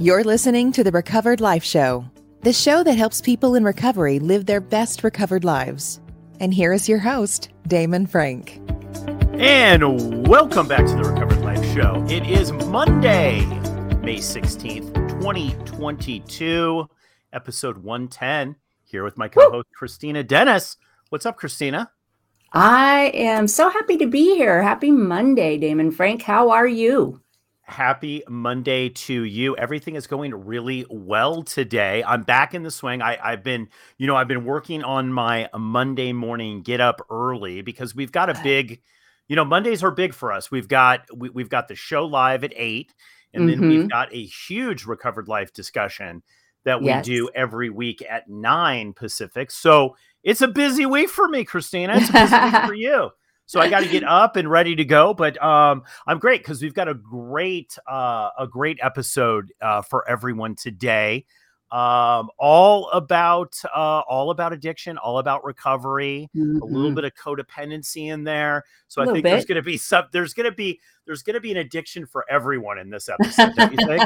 You're listening to the Recovered Life Show, the show that helps people in recovery live their best recovered lives. And here is your host, Damon Frank. And welcome back to the Recovered Life Show. It is Monday, May 16th, 2022, episode 110, here with my co-host, Christina Dennis. What's up, Christina? I am so happy to be here. Happy Monday, Damon Frank. How are you? Happy Monday to you. Everything is going really well today. I'm back in the swing. I've been working on my Monday morning get up early because we've got a big, Mondays are big for us. We've got the show live at 8, and then we've got a huge Recovered Life discussion that we do every week at 9 Pacific. So it's a busy week for me, Christina. It's a busy week for you. So I got to get up and ready to go, but I'm great because we've got a great episode for everyone today, all about addiction, all about recovery, a little bit of codependency in there. So I think there's going to be an addiction for everyone in this episode, don't you think?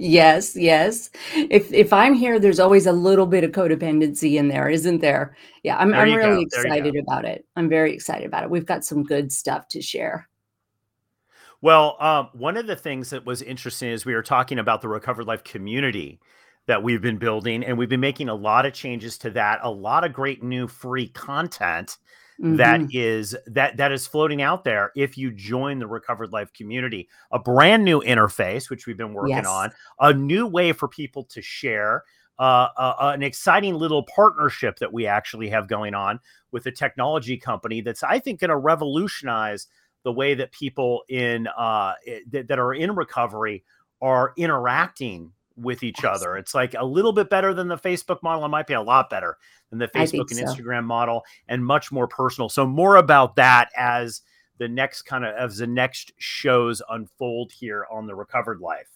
Yes. If I'm here, there's always a little bit of codependency in there, isn't there? Yeah, I'm really excited about it. I'm very excited about it. We've got some good stuff to share. Well, one of the things that was interesting is we were talking about the Recovered Life community that we've been building, and we've been making a lot of changes to that, a lot of great new free content that is floating out there if you join the Recovered Life community. A brand new interface, which we've been working on, a new way for people to share, an exciting little partnership that we actually have going on with a technology company that's, I think, going to revolutionize the way that people in that are in recovery are interacting with each other. It's like a little bit better than the Facebook model. It might be a lot better than the Facebook and Instagram model, and much more personal. So more about that as the next next shows unfold here on the Recovered Life.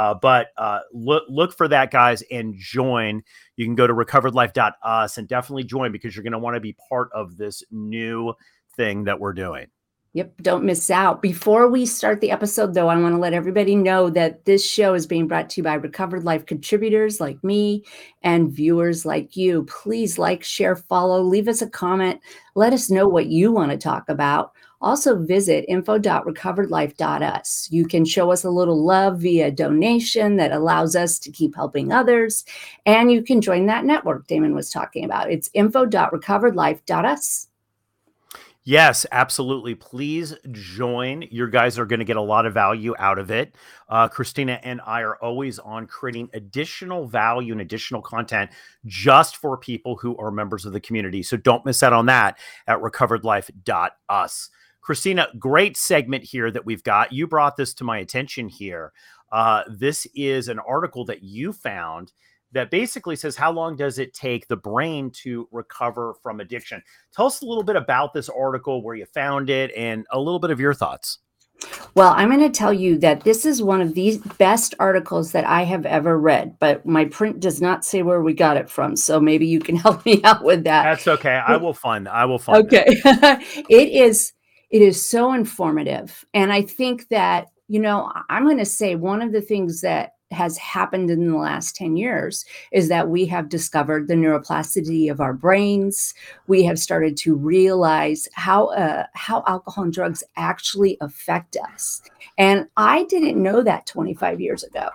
But look for that, guys, and join. You can go to recoveredlife.us and definitely join, because you're going to want to be part of this new thing that we're doing. Yep. Don't miss out. Before we start the episode, though, I want to let everybody know that this show is being brought to you by Recovered Life contributors like me and viewers like you. Please like, share, follow, leave us a comment. Let us know what you want to talk about. Also visit info.recoveredlife.us. You can show us a little love via donation that allows us to keep helping others. And you can join that network Damon was talking about. It's info.recoveredlife.us. Yes, absolutely. Please join. Your guys are going to get a lot of value out of it. Christina and I are always on creating additional value and additional content just for people who are members of the community. So don't miss out on that at recoveredlife.us. Christina, great segment here that we've got. You brought this to my attention here. This is an article that you found that basically says, how long does it take the brain to recover from addiction? Tell us a little bit about this article, where you found it, and a little bit of your thoughts. Well, I'm going to tell you that this is one of the best articles that I have ever read, but my print does not say where we got it from. So maybe you can help me out with that. That's okay. I will find okay. it. It is so informative. And I think that, I'm going to say one of the things that has happened in the last 10 years is that we have discovered the neuroplasticity of our brains. We have started to realize how alcohol and drugs actually affect us. And I didn't know that 25 years ago.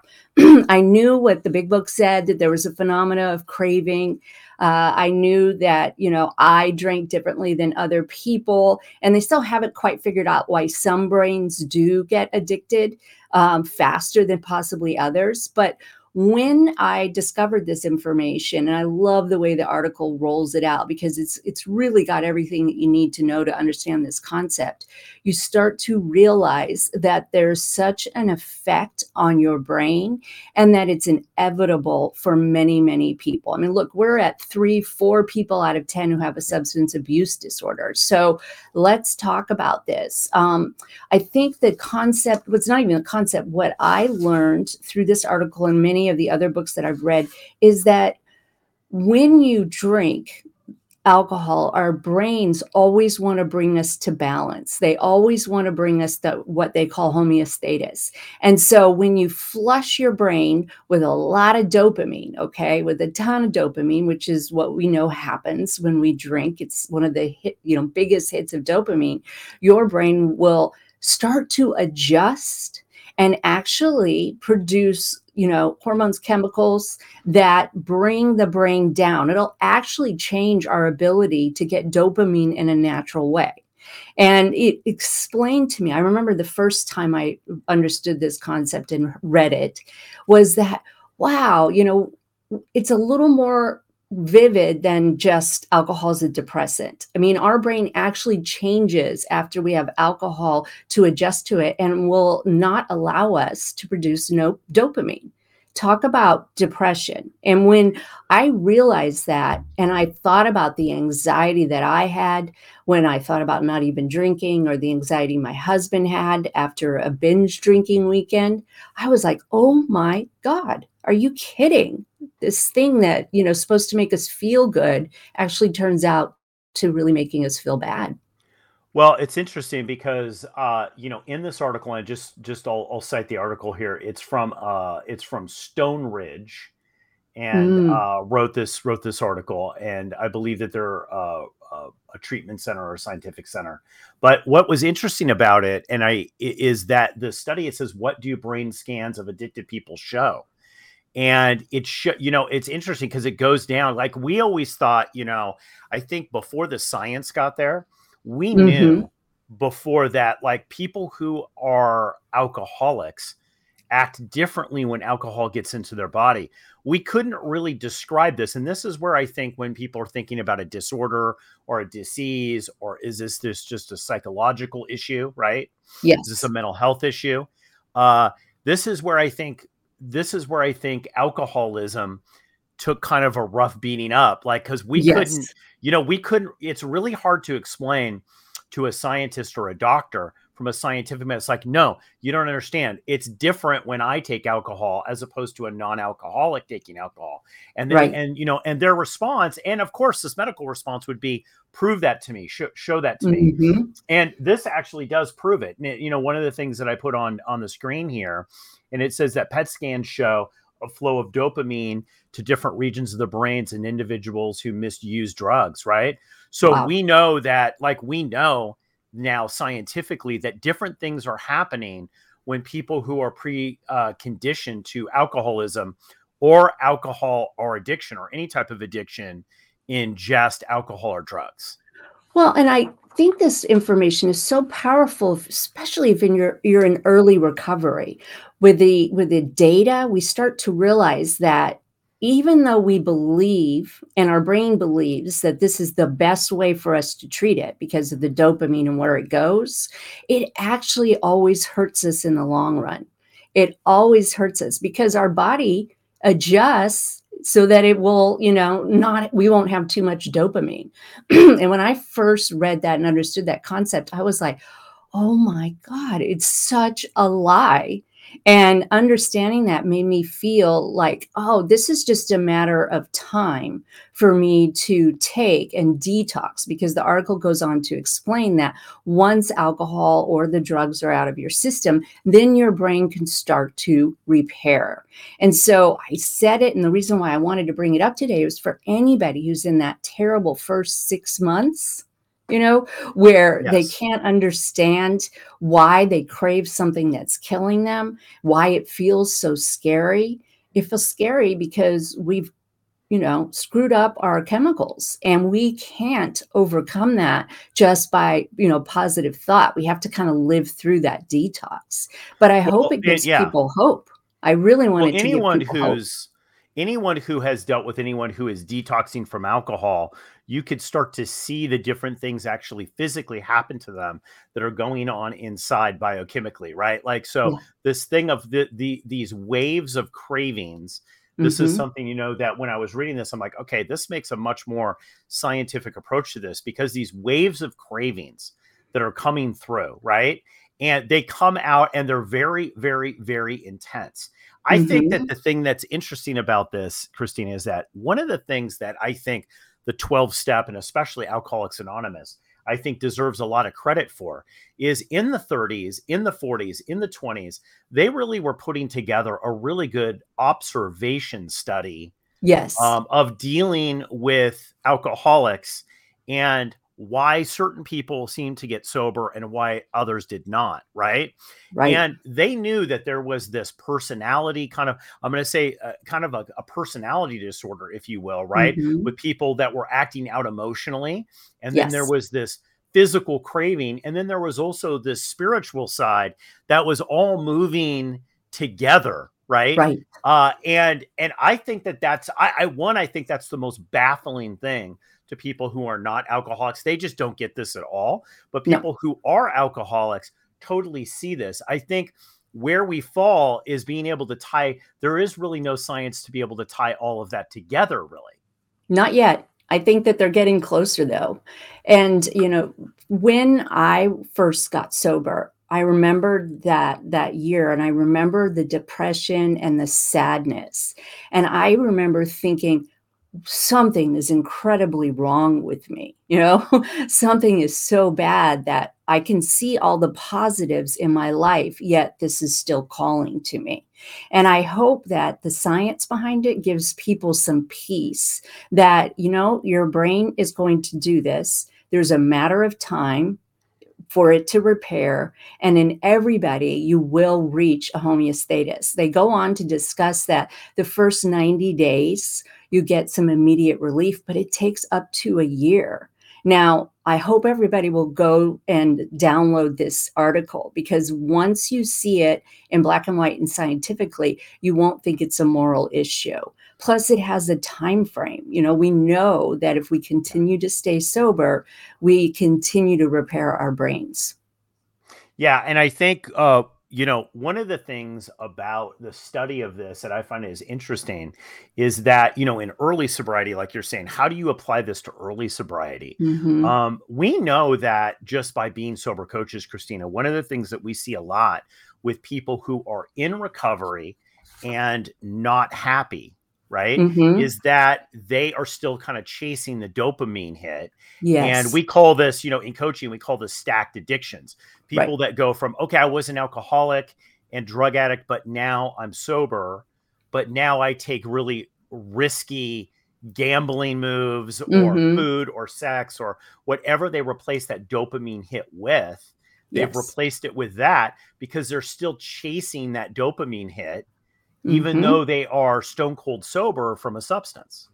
I knew what the big book said, that there was a phenomena of craving. I knew that, I drank differently than other people, and they still haven't quite figured out why some brains do get addicted faster than possibly others. But when I discovered this information, and I love the way the article rolls it out, because it's really got everything that you need to know to understand this concept, you start to realize that there's such an effect on your brain, and that it's inevitable for many, many people. I mean, look, we're at 3-4 people out of 10 who have a substance abuse disorder. So let's talk about this. I think the concept, well, it's not even a concept, what I learned through this article and many of the other books that I've read, is that when you drink, alcohol, our brains always want to bring us to balance. They always want to bring us to what they call homeostasis. And so when you flush your brain with a lot of dopamine, okay, with a ton of dopamine, which is what we know happens when we drink, it's one of the biggest hits of dopamine, your brain will start to adjust and actually produce hormones, chemicals that bring the brain down. It'll actually change our ability to get dopamine in a natural way. And it explained to me, I remember the first time I understood this concept and read it was that, wow, it's a little more vivid than just alcohol as a depressant. I mean, our brain actually changes after we have alcohol to adjust to it and will not allow us to produce dopamine. Talk about depression. And when I realized that, and I thought about the anxiety that I had when I thought about not even drinking, or the anxiety my husband had after a binge drinking weekend, I was like, oh my God, are you kidding? This thing that, is supposed to make us feel good actually turns out to really making us feel bad. Well, it's interesting because, in this article, and just I'll cite the article here. It's from Stone Ridge, and wrote this article. And I believe that they're a treatment center or a scientific center. But what was interesting about it, is that the study, it says, what do brain scans of addicted people show? And it's interesting because it goes down. Like we always thought, I think before the science got there, we knew before that, like people who are alcoholics act differently when alcohol gets into their body. We couldn't really describe this. And this is where I think when people are thinking about a disorder or a disease, or is this just a psychological issue, right? Yes. Is this a mental health issue? This is where I think alcoholism took kind of a rough beating up, like, cause we couldn't, it's really hard to explain to a scientist or a doctor from a scientific method. It's like, no, you don't understand. It's different when I take alcohol as opposed to a non-alcoholic taking alcohol. And then, and their response. And of course this medical response would be, prove that to me, show that to me. And this actually does prove it. And one of the things that I put on the screen here, and it says that PET scans show a flow of dopamine to different regions of the brains in individuals who misuse drugs, right? So we know now scientifically that different things are happening when people who are conditioned to alcoholism or alcohol or addiction or any type of addiction ingest alcohol or drugs. Well, and I think this information is so powerful, especially if you're in early recovery. With the data, we start to realize that even though we believe, and our brain believes, that this is the best way for us to treat it because of the dopamine and where it goes, it actually always hurts us in the long run. It always hurts us because our body adjusts so that it will, we won't have too much dopamine. And when I first read that and understood that concept, I was like, oh my God, it's such a lie. And understanding that made me feel like, oh, this is just a matter of time for me to take and detox, because the article goes on to explain that once alcohol or the drugs are out of your system, then your brain can start to repair. And so I said it, and the reason why I wanted to bring it up today was for anybody who's in that terrible first 6 months, where they can't understand why they crave something that's killing them, why it feels so scary. It feels scary because we've, screwed up our chemicals, and we can't overcome that just by, positive thought. We have to kind of live through that detox. But I hope it gives people hope. I really wanted to give people hope. Anyone who has dealt with anyone who is detoxing from alcohol, you could start to see the different things actually physically happen to them that are going on inside biochemically, right? Like, so this thing of these waves of cravings, this is something, that when I was reading this, I'm like, okay, this makes a much more scientific approach to this, because these waves of cravings that are coming through, right? And they come out and they're very, very, very intense. I think that the thing that's interesting about this, Christina, is that one of the things that I think the 12-step, and especially Alcoholics Anonymous, I think deserves a lot of credit for, is in the 30s, in the 40s, in the 20s, they really were putting together a really good observation study, yes, of dealing with alcoholics and why certain people seemed to get sober and why others did not, right? Right. And they knew that there was this personality kind of, I'm going to say kind of a personality disorder, if you will, right? Mm-hmm. With people that were acting out emotionally. And yes, then there was this physical craving. And then there was also this spiritual side that was all moving together, right? Right. And I think that that's, I think that's the most baffling thing to people who are not alcoholics. They just don't get this at all. But people no. who are alcoholics totally see this. I think where we fall is being able to tie, there is really no science to be able to tie all of that together, really. Not yet. I think that they're getting closer though. And, you know, when I first got sober, I remembered that year, and I remember the depression and the sadness. And I remember thinking, something is incredibly wrong with me. You know, something is so bad that I can see all the positives in my life, yet this is still calling to me. And I hope that the science behind it gives people some peace that, you know, your brain is going to do this. There's a matter of time for it to repair. And in everybody, you will reach a homeostasis. They go on to discuss that the first 90 days, you get some immediate relief, but it takes up to a year. Now, I hope everybody will go and download this article, because once you see it in black and white and scientifically, you won't think it's a moral issue. Plus, it has a time frame. You know, we know that if we continue to stay sober, we continue to repair our brains. Yeah. And I think, you know, one of the things about the study of this that I find is interesting is that, you know, in early sobriety, like you're saying, how do you apply this to early sobriety? Mm-hmm. We know that just by being sober coaches, Christina, one of the things that we see a lot with people who are in recovery and not happy, right? Mm-hmm. Is that they are still kind of chasing the dopamine hit. Yes. And we call this, you know, in coaching, we call this stacked addictions. People right. that go from, okay, I was an alcoholic and drug addict, but now I'm sober, but now I take really risky gambling moves or mm-hmm. food or sex or whatever they replace that dopamine hit with. They've yes. replaced it with that because they're still chasing that dopamine hit, even mm-hmm. though they are stone cold sober from a substance.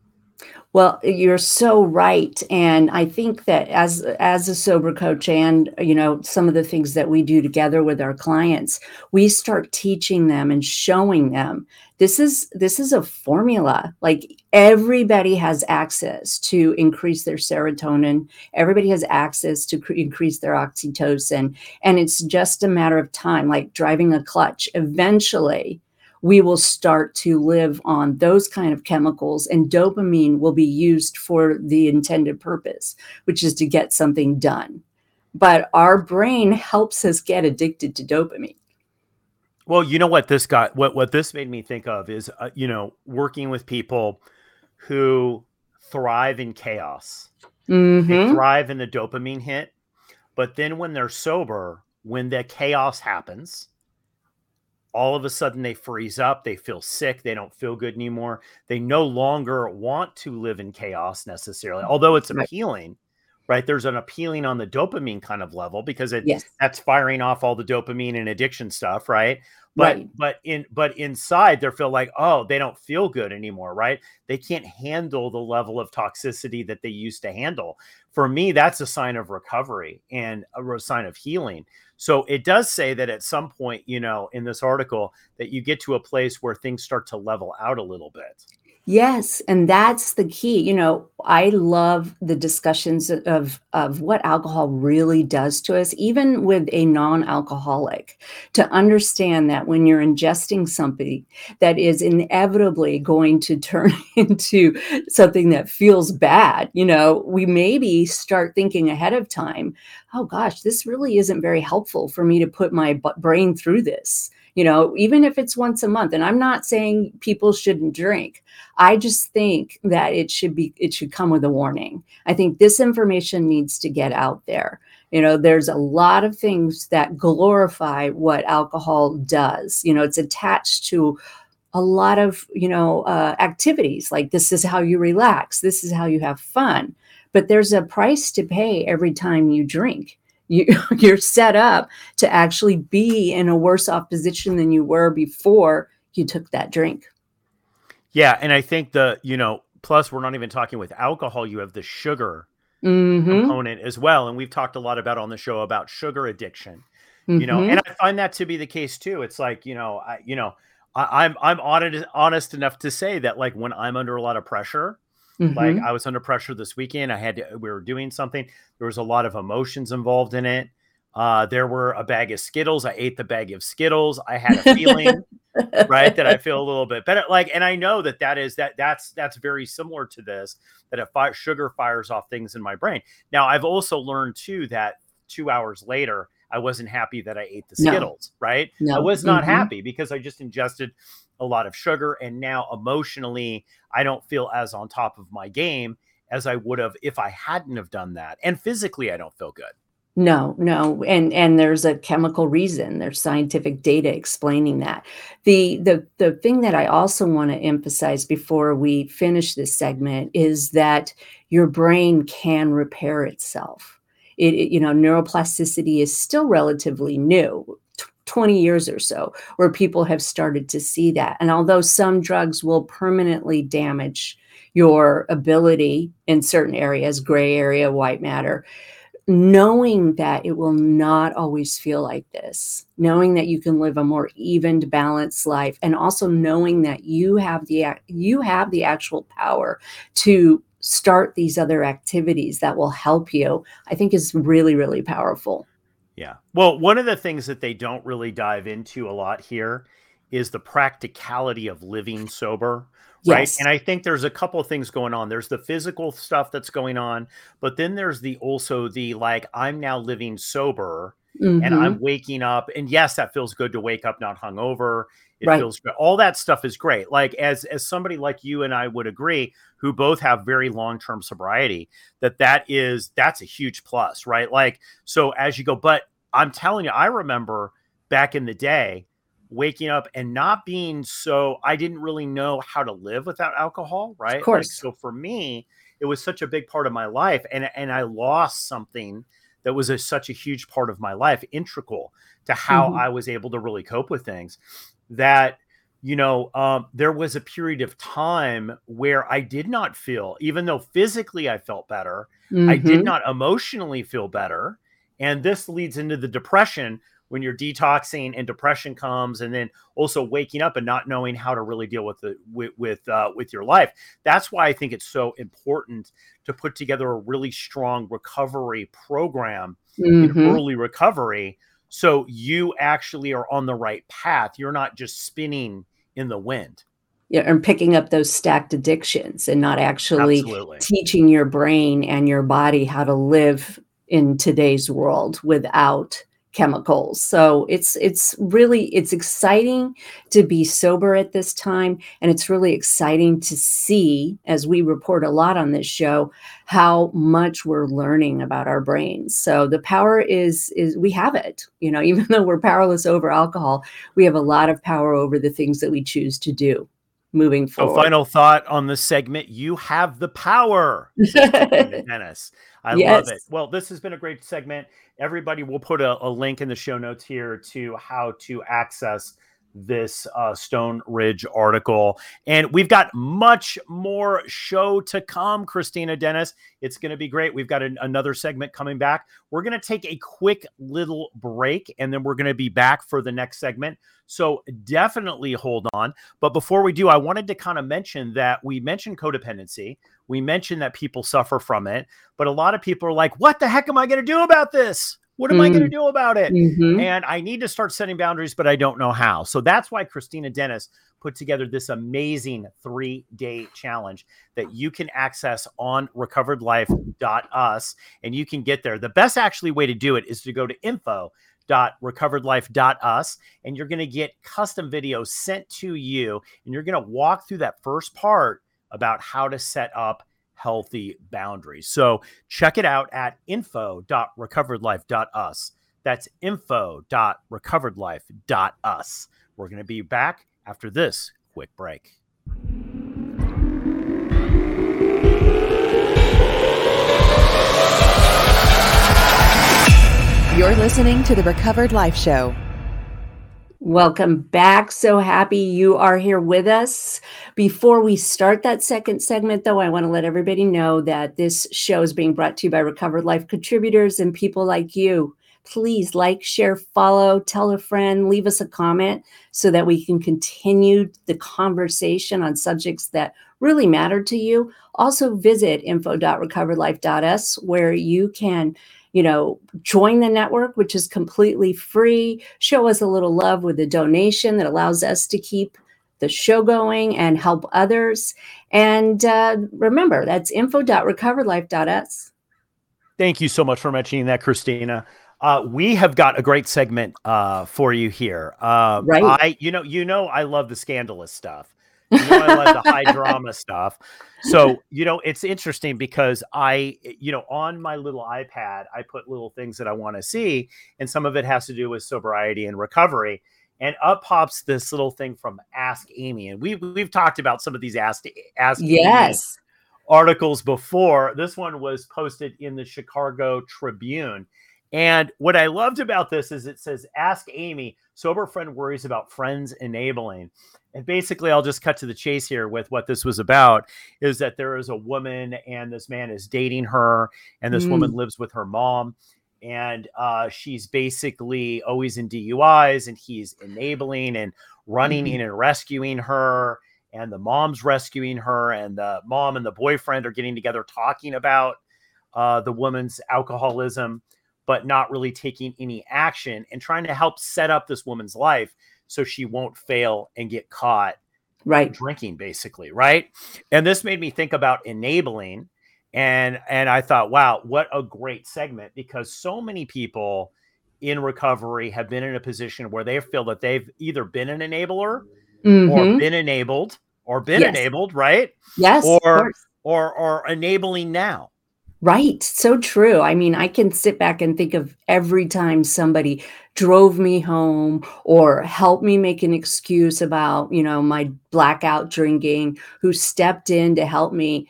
Well, you're so right. And I think that as a sober coach and, you know, some of the things that we do together with our clients, we start teaching them and showing them this is a formula. Like, everybody has access to increase their serotonin. Everybody has access to increase their oxytocin. And it's just a matter of time, like driving a clutch. Eventually, we will start to live on those kind of chemicals, and dopamine will be used for the intended purpose, which is to get something done. But our brain helps us get addicted to dopamine. Well, you know what this got, what this made me think of is, you know, working with people who thrive in chaos, mm-hmm. they thrive in the dopamine hit, but then when they're sober, when the chaos happens, all of a sudden they freeze up. They feel sick. They don't feel good anymore. They no longer want to live in chaos necessarily, although it's appealing, right? There's an appealing on the dopamine kind of level because it yes. that's firing off all the dopamine and addiction stuff, right? But right. but inside they feel like, oh, they don't feel good anymore, right? They can't handle the level of toxicity that they used to handle. For me, that's a sign of recovery and a sign of healing. So it does say that at some point, you know, in this article, that you get to a place where things start to level out a little bit. Yes. And that's the key. You know, I love the discussions of what alcohol really does to us, even with a non-alcoholic, to understand that when you're ingesting something that is inevitably going to turn into something that feels bad, you know, we maybe start thinking ahead of time, oh gosh, this really isn't very helpful for me to put my brain through this. you know, even if it's once a month. And I'm not saying people shouldn't drink. I just think that it should come with a warning. I think this information needs to get out there. You know, there's a lot of things that glorify what alcohol does. You know, it's attached to a lot of, you know, activities like this is how you relax. This is how you have fun. But there's a price to pay every time you drink. You're set up to actually be in a worse off position than you were before you took that drink. Yeah. And I think plus we're not even talking with alcohol. You have the sugar component as well. And we've talked a lot about on the show about sugar addiction, you know, and I find that to be the case too. It's like, I'm honest enough to say that like when I'm under a lot of pressure, like I was under pressure this weekend, we were doing something. There was a lot of emotions involved in it. There were a bag of Skittles. I ate the bag of Skittles. I had a feeling, right, that I feel a little bit better. Like, and I know that's very similar to this, that sugar fires off things in my brain. Now I've also learned too, that 2 hours later, I wasn't happy that I ate the Skittles, right? No. I was not happy because I just ingested a lot of sugar. And now emotionally, I don't feel as on top of my game as I would have if I hadn't have done that. And physically, I don't feel good. No. And there's a chemical reason. There's scientific data explaining that. The thing that I also want to emphasize before we finish this segment is that your brain can repair itself. Neuroplasticity is still relatively new, 20 years or so, where people have started to see that. And although some drugs will permanently damage your ability in certain areas, gray area, white matter, knowing that it will not always feel like this, knowing that you can live a more evened, balanced life, and also knowing that you have the actual power to start these other activities that will help you, I think is really, really powerful. Yeah. Well, one of the things that they don't really dive into a lot here is the practicality of living sober, right? Yes. And I think there's a couple of things going on. There's the physical stuff that's going on, but then there's also I'm now living sober and I'm waking up. And yes, that feels good to wake up, not hungover. It feels good. All that stuff is great. Like as somebody like you and I would agree, who both have very long-term sobriety, that's a huge plus, right? Like, so as you go, but I'm telling you, I remember back in the day waking up and not being I didn't really know how to live without alcohol, right? Of course. Like, so for me, it was such a big part of my life and I lost something that was such a huge part of my life, integral to how I was able to really cope with things. That, there was a period of time where I did not feel, even though physically I felt better, I did not emotionally feel better. And this leads into the depression when you're detoxing and depression comes, and then also waking up and not knowing how to really deal with your life. That's why I think it's so important to put together a really strong recovery program in early recovery, so you actually are on the right path. You're not just spinning in the wind. Yeah, and picking up those stacked addictions and not actually teaching your brain and your body how to live in today's world without chemicals. So it's exciting to be sober at this time. And it's really exciting to see, as we report a lot on this show, how much we're learning about our brains. So the power is we have it, even though we're powerless over alcohol, we have a lot of power over the things that we choose to do moving forward. So final thought on this segment, you have the power, Dennis. I love it. Well, this has been a great segment. Everybody, will put a link in the show notes here to how to access this Stone Ridge article. And we've got much more show to come, Christina Dennis. It's going to be great. We've got another segment coming back. We're going to take a quick little break, and then we're going to be back for the next segment. So definitely hold on. But before we do, I wanted to kind of mention that we mentioned codependency. We mentioned that people suffer from it, but a lot of people are like, what the heck am I going to do about this? What am I going to do about it? And I need to start setting boundaries, but I don't know how. So that's why Christina Dennis put together this amazing 3-day challenge that you can access on recoveredlife.us, and you can get there. The best actually way to do it is to go to info www.recoveredlife.us, and you're going to get custom videos sent to you, and you're going to walk through that first part about how to set up healthy boundaries. So check it out at info.recoveredlife.us. That's info.recoveredlife.us. We're going to be back after this quick break. You're listening to the Recovered Life Show. Welcome back. So happy you are here with us. Before we start that second segment, though, I want to let everybody know that this show is being brought to you by Recovered Life contributors and people like you. Please like, share, follow, tell a friend, leave us a comment so that we can continue the conversation on subjects that really matter to you. Also visit info.recoveredlife.us where you can join the network, which is completely free. Show us a little love with a donation that allows us to keep the show going and help others. And remember, that's info.recoveredlife.us. Thank you so much for mentioning that, Christina. We have got a great segment for you here. Right. I love the scandalous stuff. I love the high drama stuff. So, it's interesting because I on my little iPad, I put little things that I want to see. And some of it has to do with sobriety and recovery. And up pops this little thing from Ask Amy. And we've talked about some of these Ask Amy articles before. This one was posted in the Chicago Tribune. And what I loved about this is it says, Ask Amy, sober friend worries about friends enabling. And basically, I'll just cut to the chase here with what this was about, is that there is a woman and this man is dating her, and this woman lives with her mom. And she's basically always in DUIs, and he's enabling and running in and rescuing her. And the mom's rescuing her, and the mom and the boyfriend are getting together talking about the woman's alcoholism, but not really taking any action and trying to help set up this woman's life so she won't fail and get caught drinking, basically. Right. And this made me think about enabling. And I thought, wow, what a great segment, because so many people in recovery have been in a position where they feel that they've either been an enabler or been enabled or been enabled. Right. Yes. Or enabling now. Right. So true. I mean, I can sit back and think of every time somebody drove me home or helped me make an excuse about, my blackout drinking, who stepped in to help me,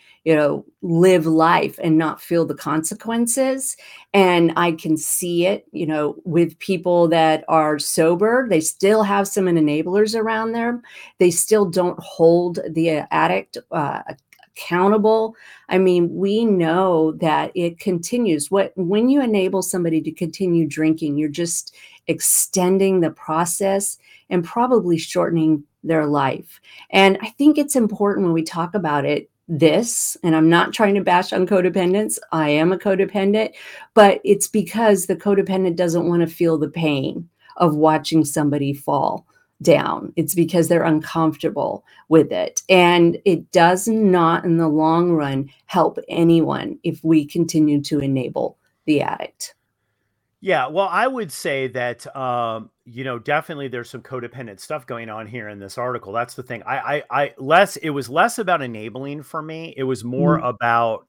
live life and not feel the consequences. And I can see it, with people that are sober. They still have some enablers around them. They still don't hold the addict accountable. I mean, we know that it continues. When you enable somebody to continue drinking, you're just extending the process and probably shortening their life. And I think it's important when we talk about it, and I'm not trying to bash on codependents. I am a codependent, but it's because the codependent doesn't want to feel the pain of watching somebody fall down. It's because they're uncomfortable with it. And it does not in the long run help anyone if we continue to enable the addict. Yeah. Well, I would say that, definitely there's some codependent stuff going on here in this article. That's the thing. It was less about enabling for me. It was more about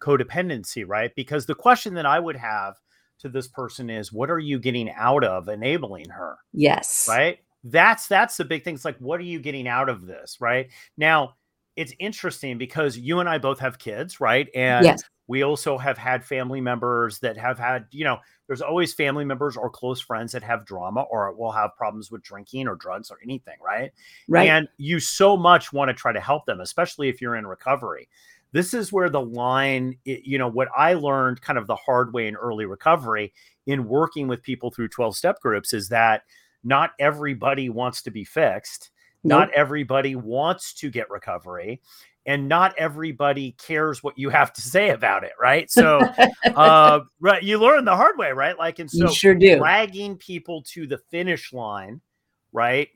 codependency, right? Because the question that I would have to this person is, what are you getting out of enabling her? Yes. Right. That's the big thing. It's like, what are you getting out of this? Right now, it's interesting because you and I both have kids, right? And we also have had family members that have had, there's always family members or close friends that have drama or will have problems with drinking or drugs or anything, right? Right. And you so much want to try to help them, especially if you're in recovery. This is where the line, what I learned kind of the hard way in early recovery in working with people through 12-step groups is that not everybody wants to be fixed. Nope. Not everybody wants to get recovery, and not everybody cares what you have to say about it. Right. So, right. You learn the hard way, right? Like, and so you sure do. Dragging people to the finish line, right,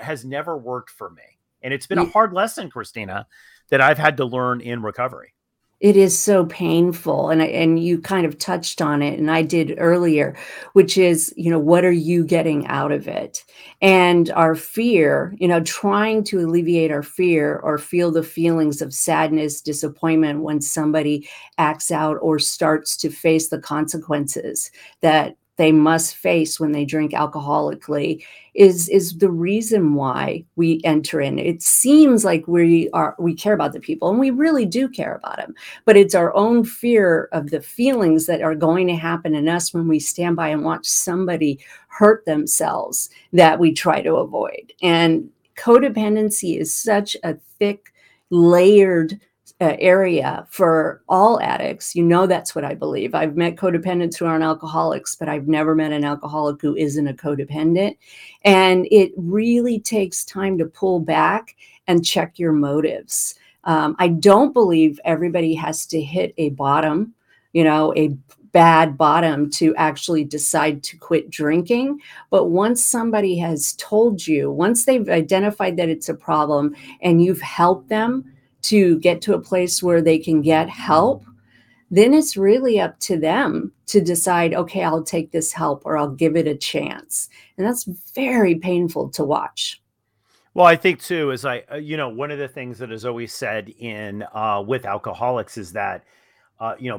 has never worked for me. And it's been a hard lesson, Christina, that I've had to learn in recovery. It is so painful. And you kind of touched on it, and I did earlier, which is, you know, what are you getting out of it? And our fear, you know, trying to alleviate our fear or feel the feelings of sadness, disappointment when somebody acts out or starts to face the consequences that they must face when they drink alcoholically is the reason why we enter in. It seems like we care about the people, and we really do care about them, but it's our own fear of the feelings that are going to happen in us when we stand by and watch somebody hurt themselves that we try to avoid. And codependency is such a thick, layered area for all addicts. You know, that's what I believe. I've met codependents who aren't alcoholics, but I've never met an alcoholic who isn't a codependent. And it really takes time to pull back and check your motives. I don't believe everybody has to hit a bottom, you know, a bad bottom to actually decide to quit drinking. But once somebody has told you, once they've identified that it's a problem and you've helped them to get to a place where they can get help, then it's really up to them to decide, okay, I'll take this help or I'll give it a chance. And that's very painful to watch. Well, I think too, is one of the things that is always said with alcoholics is that,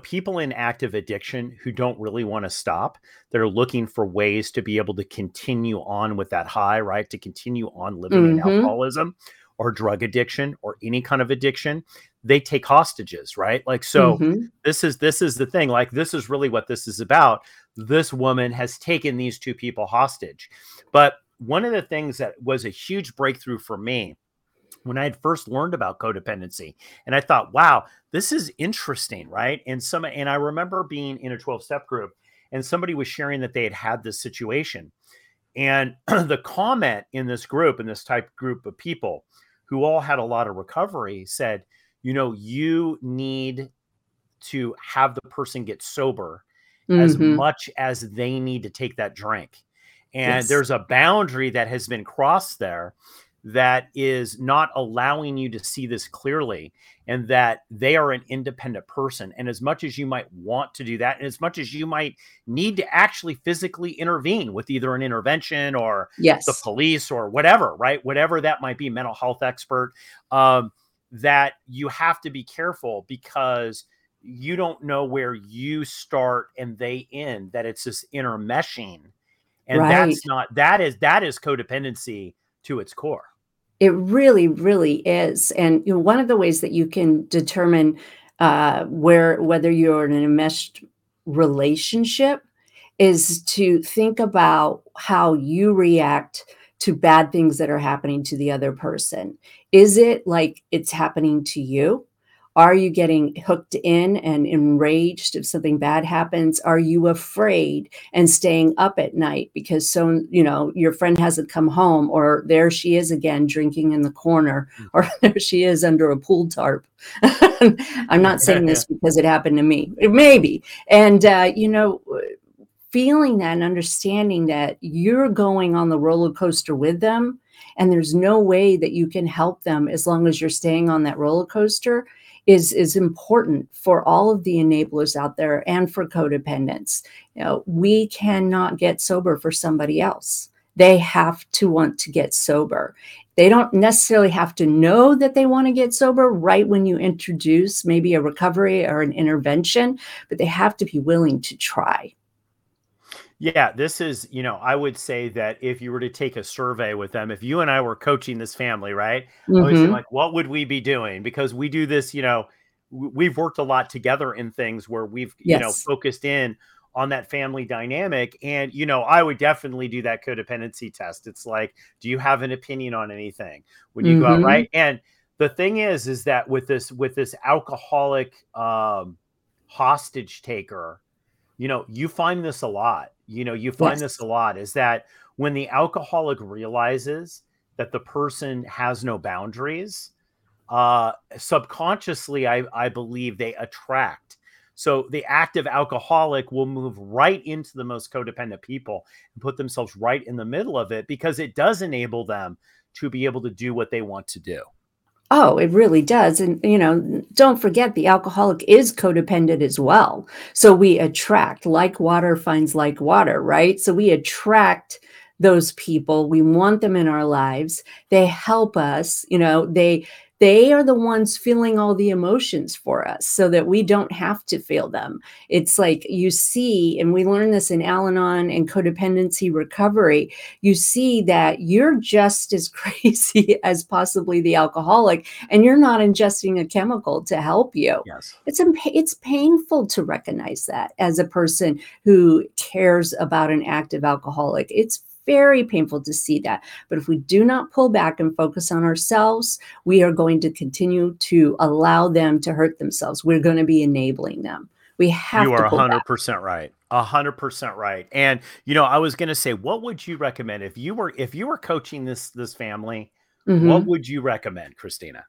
people in active addiction who don't really want to stop, they're looking for ways to be able to continue on with that high, right? To continue on living in alcoholism, or drug addiction, or any kind of addiction, they take hostages, right? Like, so this is the thing, like, this is really what this is about. This woman has taken these two people hostage. But one of the things that was a huge breakthrough for me when I had first learned about codependency, and I thought, wow, this is interesting, right? And I remember being in a 12-step group, and somebody was sharing that they had this situation. And the comment in this group, in this type group of people, who all had a lot of recovery, said, you know, you need to have the person get sober as much as they need to take that drink. And there's a boundary that has been crossed there that is not allowing you to see this clearly, and that they are an independent person. And as much as you might want to do that, and as much as you might need to actually physically intervene with either an intervention or the police or whatever, right? Whatever that might be, mental health expert, that you have to be careful, because you don't know where you start and they end, that it's this intermeshing. And that is codependency to its core. It really, really is. And you know, one of the ways that you can determine whether you're in an enmeshed relationship is to think about how you react to bad things that are happening to the other person. Is it like it's happening to you? Are you getting hooked in and enraged if something bad happens? Are you afraid and staying up at night because your friend hasn't come home, or there she is again drinking in the corner, or there she is under a pool tarp? I'm not saying this because it happened to me. It may be. And, feeling that and understanding that you're going on the roller coaster with them, and there's no way that you can help them as long as you're staying on that roller coaster is important for all of the enablers out there and for codependents. You know, we cannot get sober for somebody else. They have to want to get sober. They don't necessarily have to know that they want to get sober right when you introduce maybe a recovery or an intervention, but they have to be willing to try. Yeah, this is, I would say that if you were to take a survey with them, if you and I were coaching this family, right? I always say, like, what would we be doing? Because we do this, we've worked a lot together in things where we've, focused in on that family dynamic. And, I would definitely do that codependency test. It's like, do you have an opinion on anything when you go out, right? And the thing is that with this alcoholic hostage taker, you find this a lot. You find this a lot, is that when the alcoholic realizes that the person has no boundaries, subconsciously, I believe they attract. So the active alcoholic will move right into the most codependent people and put themselves right in the middle of it, because it does enable them to be able to do what they want to do. Oh, it really does. And, you know, don't forget the alcoholic is codependent as well. So we attract, like water finds like water, right? So we attract those people. We want them in our lives. They help us, you know, they are the ones feeling all the emotions for us so that we don't have to feel them. It's like you see, and we learn this in Al-Anon and codependency recovery, you see that you're just as crazy as possibly the alcoholic, and you're not ingesting a chemical to help you. Yes. It's painful to recognize that as a person who cares about an active alcoholic. It's very painful to see that. But if we do not pull back and focus on ourselves, we are going to continue to allow them to hurt themselves. We're going to be enabling them. We have to pull back. You are 100% right. 100% right. And, you know, I was going to say, what would you recommend if you were coaching this family, mm-hmm. what would you recommend, Christina?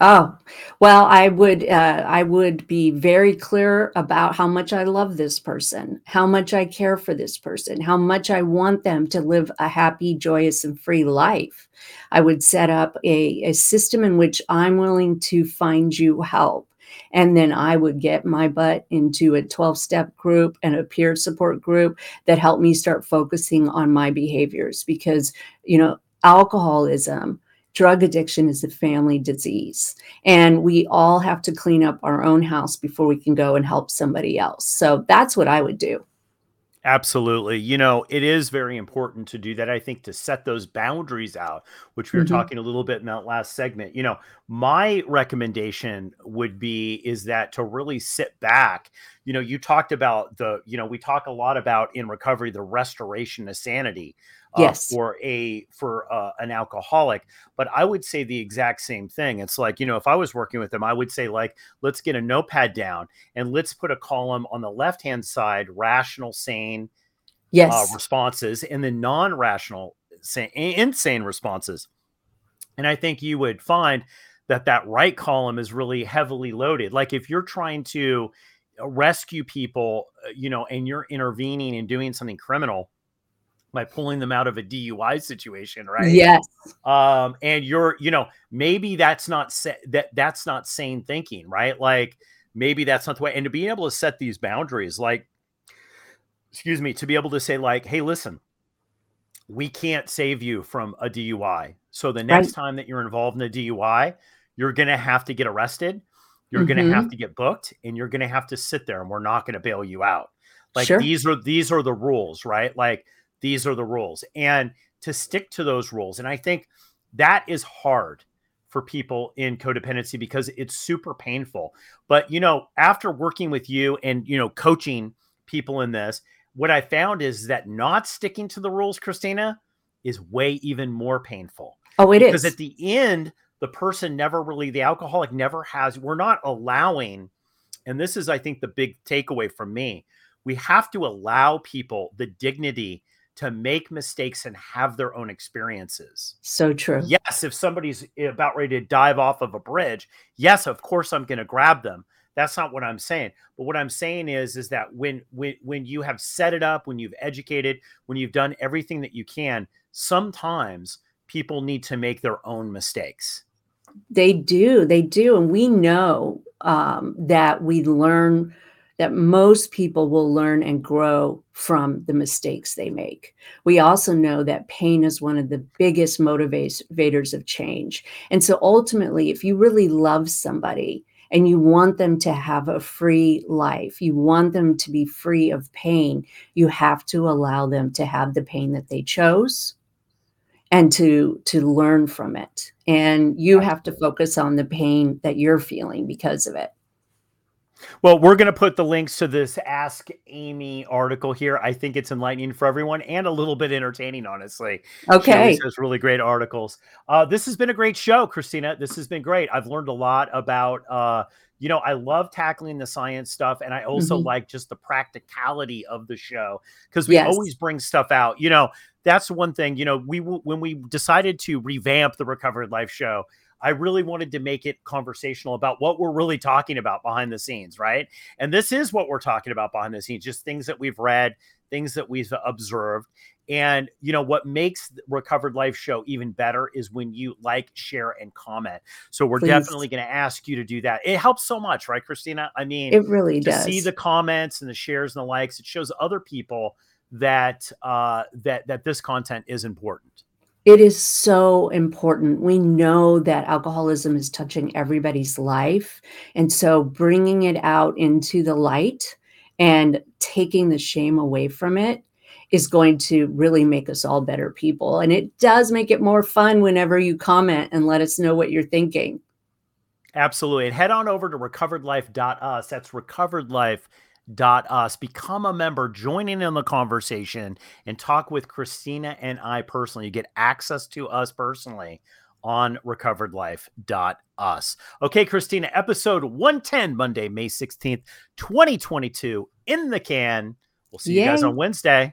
Oh, well, I would be very clear about how much I love this person, how much I care for this person, how much I want them to live a happy, joyous, and free life. I would set up a system in which I'm willing to find you help. And then I would get my butt into a 12-step group and a peer support group that helped me start focusing on my behaviors because, you know, alcoholism, drug addiction is a family disease, and we all have to clean up our own house before we can go and help somebody else. So that's what I would do. Absolutely. You know, it is very important to do that. I think to set those boundaries out, which we were mm-hmm. talking a little bit in that last segment, you know, my recommendation would be is that to really sit back. You know, you talked about we talk a lot about in recovery, the restoration of sanity for an alcoholic, but I would say the exact same thing. It's like, you know, if I was working with them, I would say like, let's get a notepad down and let's put a column on the left-hand side, rational, sane responses, and then non-rational, insane responses. And I think you would find that right column is really heavily loaded. Like if you're trying to rescue people, you know, and you're intervening and doing something criminal by pulling them out of a DUI situation, right? Yes. And you're, you know, maybe that's not that's not sane thinking, right? Like maybe that's not the way. And to be able to set these boundaries, like, excuse me, to be able to say like, hey, listen, we can't save you from a DUI. So the next time that you're involved in a DUI, you're going to have to get arrested. You're mm-hmm. going to have to get booked, and you're going to have to sit there, and we're not going to bail you out. Like sure. these are the rules, right? Like these are the rules, and to stick to those rules. And I think that is hard for people in codependency because it's super painful. But, you know, after working with you and, you know, coaching people in this, what I found is that not sticking to the rules, Christina, is way even more painful. Oh, it is. Because at the end, the person the alcoholic never has, we're not allowing. And this is, I think, the big takeaway from me. We have to allow people the dignity to make mistakes and have their own experiences. So true. Yes. If somebody's about ready to dive off of a bridge, yes, of course, I'm going to grab them. That's not what I'm saying. But what I'm saying is that when you have set it up, when you've educated, when you've done everything that you can, sometimes people need to make their own mistakes. They do. And we know that we learn, that most people will learn and grow from the mistakes they make. We also know that pain is one of the biggest motivators of change. And so ultimately, if you really love somebody and you want them to have a free life, you want them to be free of pain, you have to allow them to have the pain that they chose and to learn from it. And you have to focus on the pain that you're feeling because of it. Well, we're going to put the links to this Ask Amy article here. I think it's enlightening for everyone and a little bit entertaining, honestly. Okay. She has really great articles. This has been a great show, Christina. This has been great. I've learned a lot about, you know, I love tackling the science stuff. And I also mm-hmm. like just the practicality of the show because we always bring stuff out. You know, that's one thing, you know, when we decided to revamp the Recovered Life show, I really wanted to make it conversational about what we're really talking about behind the scenes, right? And this is what we're talking about behind the scenes, just things that we've read, things that we've observed. And, you know, what makes the Recovered Life show even better is when you like, share, and comment. So we're definitely going to ask you to do that. It helps so much, right, Christina? I mean, it really does. See the comments and the shares and the likes. It shows other people that, that this content is important. It is so important. We know that alcoholism is touching everybody's life. And so bringing it out into the light and taking the shame away from it is going to really make us all better people. And it does make it more fun whenever you comment and let us know what you're thinking. Absolutely. And head on over to recoveredlife.us. That's recoveredlife.us. Become a member, join in the conversation, and talk with Christina and I personally. You get access to us personally on recoveredlife.us. Okay, Christina, episode 110, Monday, May 16th, 2022, in the can. We'll see you guys on Wednesday.